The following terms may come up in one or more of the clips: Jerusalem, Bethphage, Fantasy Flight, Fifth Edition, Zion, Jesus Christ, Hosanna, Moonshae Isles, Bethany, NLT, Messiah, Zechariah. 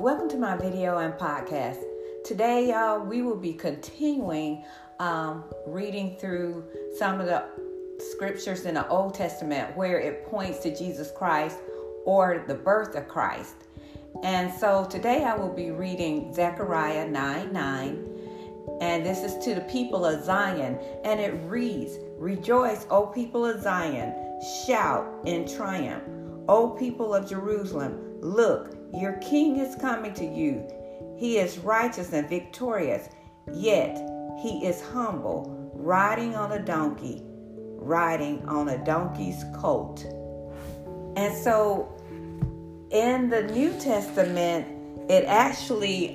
Welcome to my video and podcast. Today, y'all, we will be continuing reading through some of the scriptures in the Old Testament where it points to Jesus Christ or the birth of Christ. And so today I will be reading Zechariah 9:9, and this is to the people of Zion, and it reads, "Rejoice, O people of Zion, shout in triumph, O people of Jerusalem, look, your king is coming to you. He is righteous and victorious, yet he is humble, riding on a donkey's colt." And so in the New Testament, it actually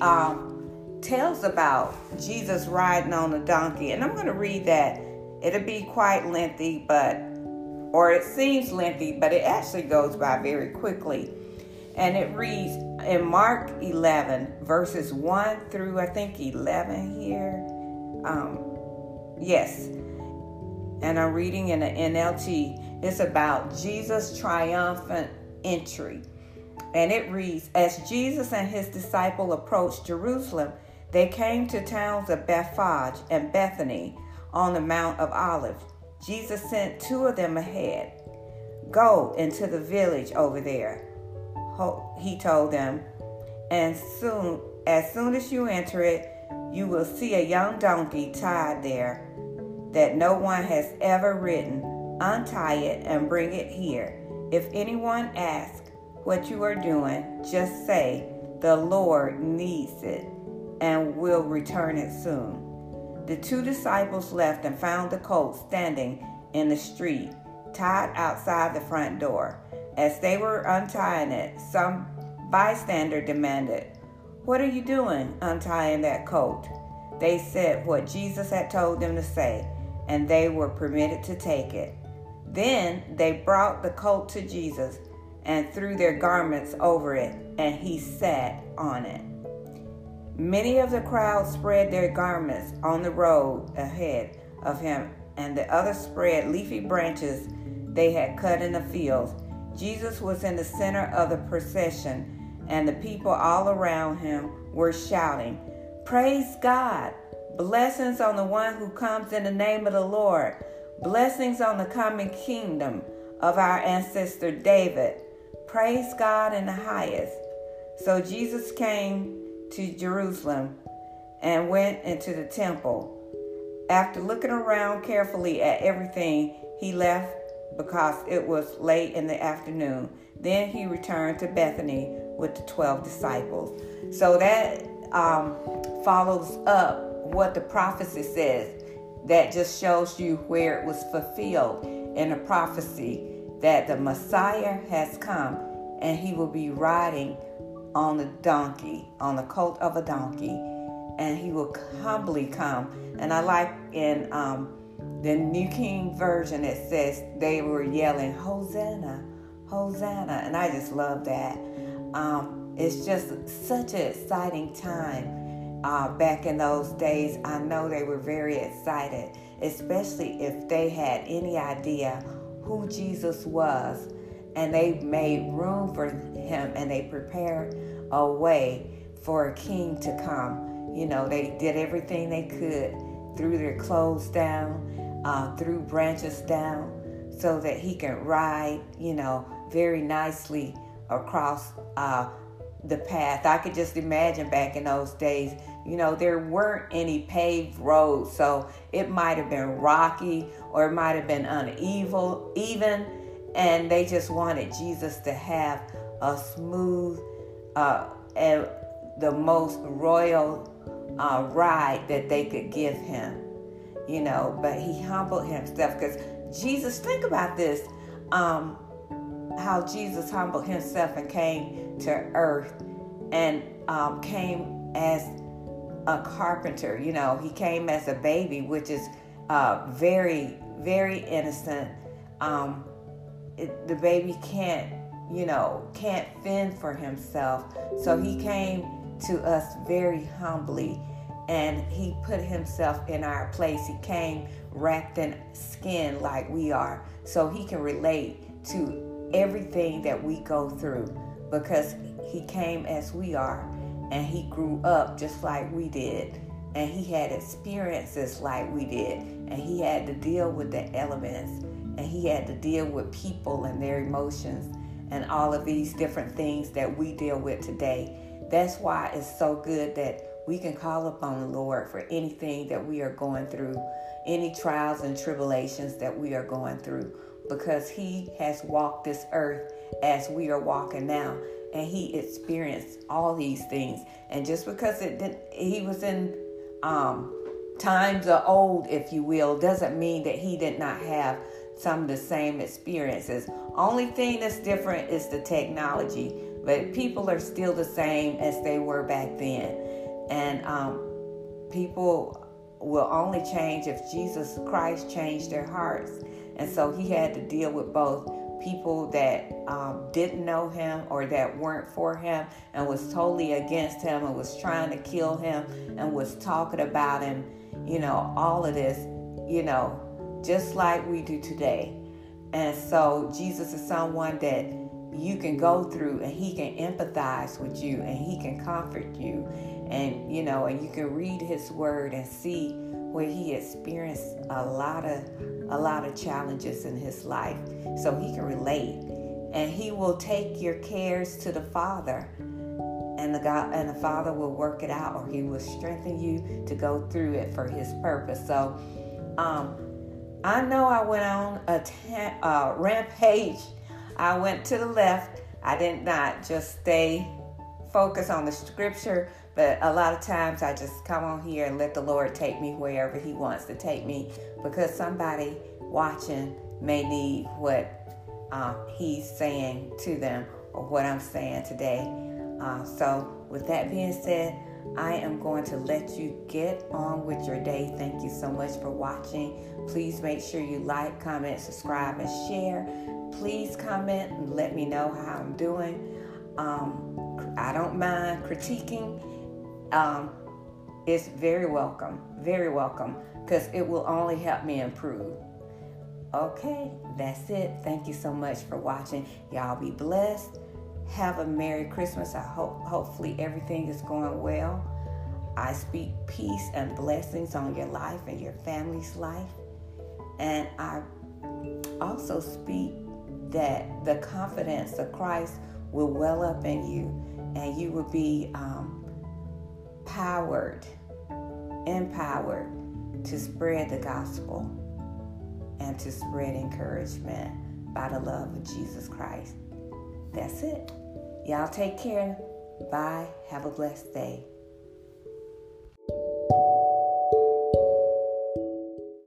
tells about Jesus riding on a donkey. And I'm going to read that. It'll be quite lengthy, but it actually goes by very quickly. And it reads in Mark 11, verses 1 through, I think, 11 here. Yes. And I'm reading in the NLT. It's about Jesus' triumphant entry. And it reads, "As Jesus and his disciple approached Jerusalem, they came to towns of Bethphage and Bethany on the Mount of Olives. Jesus sent two of them ahead. 'Go into the village over there,' he told them, 'and as soon as you enter it, you will see a young donkey tied there that no one has ever ridden. Untie it and bring it here. If anyone asks what you are doing, just say, the Lord needs it and will return it soon.' The two disciples left and found the colt standing in the street, tied outside the front door. As they were untying it, some bystander demanded, 'What are you doing untying that colt?' They said what Jesus had told them to say, and they were permitted to take it. Then they brought the colt to Jesus and threw their garments over it, and he sat on it. Many of the crowd spread their garments on the road ahead of him, and the others spread leafy branches they had cut in the fields. Jesus was in the center of the procession, and the people all around him were shouting, 'Praise God! Blessings on the one who comes in the name of the Lord! Blessings on the coming kingdom of our ancestor David! Praise God in the highest!' So Jesus came to Jerusalem and went into the temple. After looking around carefully at everything, he left because it was late in the afternoon. Then he returned to Bethany with the 12 disciples." So that follows up what the prophecy says. That just shows you where it was fulfilled in the prophecy that the Messiah has come, and he will be riding on a donkey, on the colt of a donkey, and he will humbly come. And I like in the New King Version, it says they were yelling, "Hosanna, Hosanna." And I just love that. It's just such an exciting time. Back in those days, I know they were very excited, especially if they had any idea who Jesus was. And they made room for him, and they prepared a way for a king to come. You know, they did everything they could, threw their clothes down, threw branches down, so that he can ride, you know, very nicely across the path. I could just imagine back in those days, you know, there weren't any paved roads, so it might have been rocky, or it might have been uneven, and they just wanted Jesus to have a smooth and the most royal ride that they could give him, you know. But he humbled himself, because Jesus, think about this, how Jesus humbled himself and came to earth, and came as a carpenter. You know, he came as a baby, which is very, very innocent. The baby can't fend for himself. So he came to us very humbly, and he put himself in our place. He came wrapped in skin like we are, so he can relate to everything that we go through, because he came as we are. and he grew up just like we did, and he had experiences like we did, and he had to deal with the elements, and he had to deal with people and their emotions and all of these different things that we deal with today. That's why it's so good that we can call upon the Lord for anything that we are going through, any trials and tribulations that we are going through, because he has walked this earth as we are walking now, and he experienced all these things. And just because he was in times of old, if you will, doesn't mean that he did not have some of the same experiences. Only thing that's different is the technology, but people are still the same as they were back then. And people will only change if Jesus Christ changed their hearts. And so he had to deal with both people that didn't know him or that weren't for him and was totally against him and was trying to kill him and was talking about him, you know, all of this, you know, just like we do today. And so Jesus is someone that you can go through, and he can empathize with you, and he can comfort you, and you know, and you can read his word and see where he experienced a lot of challenges in his life, so he can relate. And he will take your cares to the Father, and the Father will work it out, or he will strengthen you to go through it for his purpose. So I know I went on a rampage. I went to the left. I did not just stay focused on the scripture, but a lot of times I just come on here and let the Lord take me wherever he wants to take me, because somebody watching may need what he's saying to them or what I'm saying today. So with that being said, I am going to let you get on with your day. Thank you so much for watching. Please make sure you like, comment, subscribe, and share. Please comment and let me know how I'm doing. I don't mind critiquing. It's very welcome, because it will only help me improve. Okay, that's it. Thank you so much for watching. Y'all be blessed. Have a Merry Christmas. I hopefully everything is going well. I speak peace and blessings on your life and your family's life. And I also speak that the confidence of Christ will well up in you, and you will be empowered to spread the gospel and to spread encouragement by the love of Jesus Christ. That's it. Y'all take care. Bye. Have a blessed day.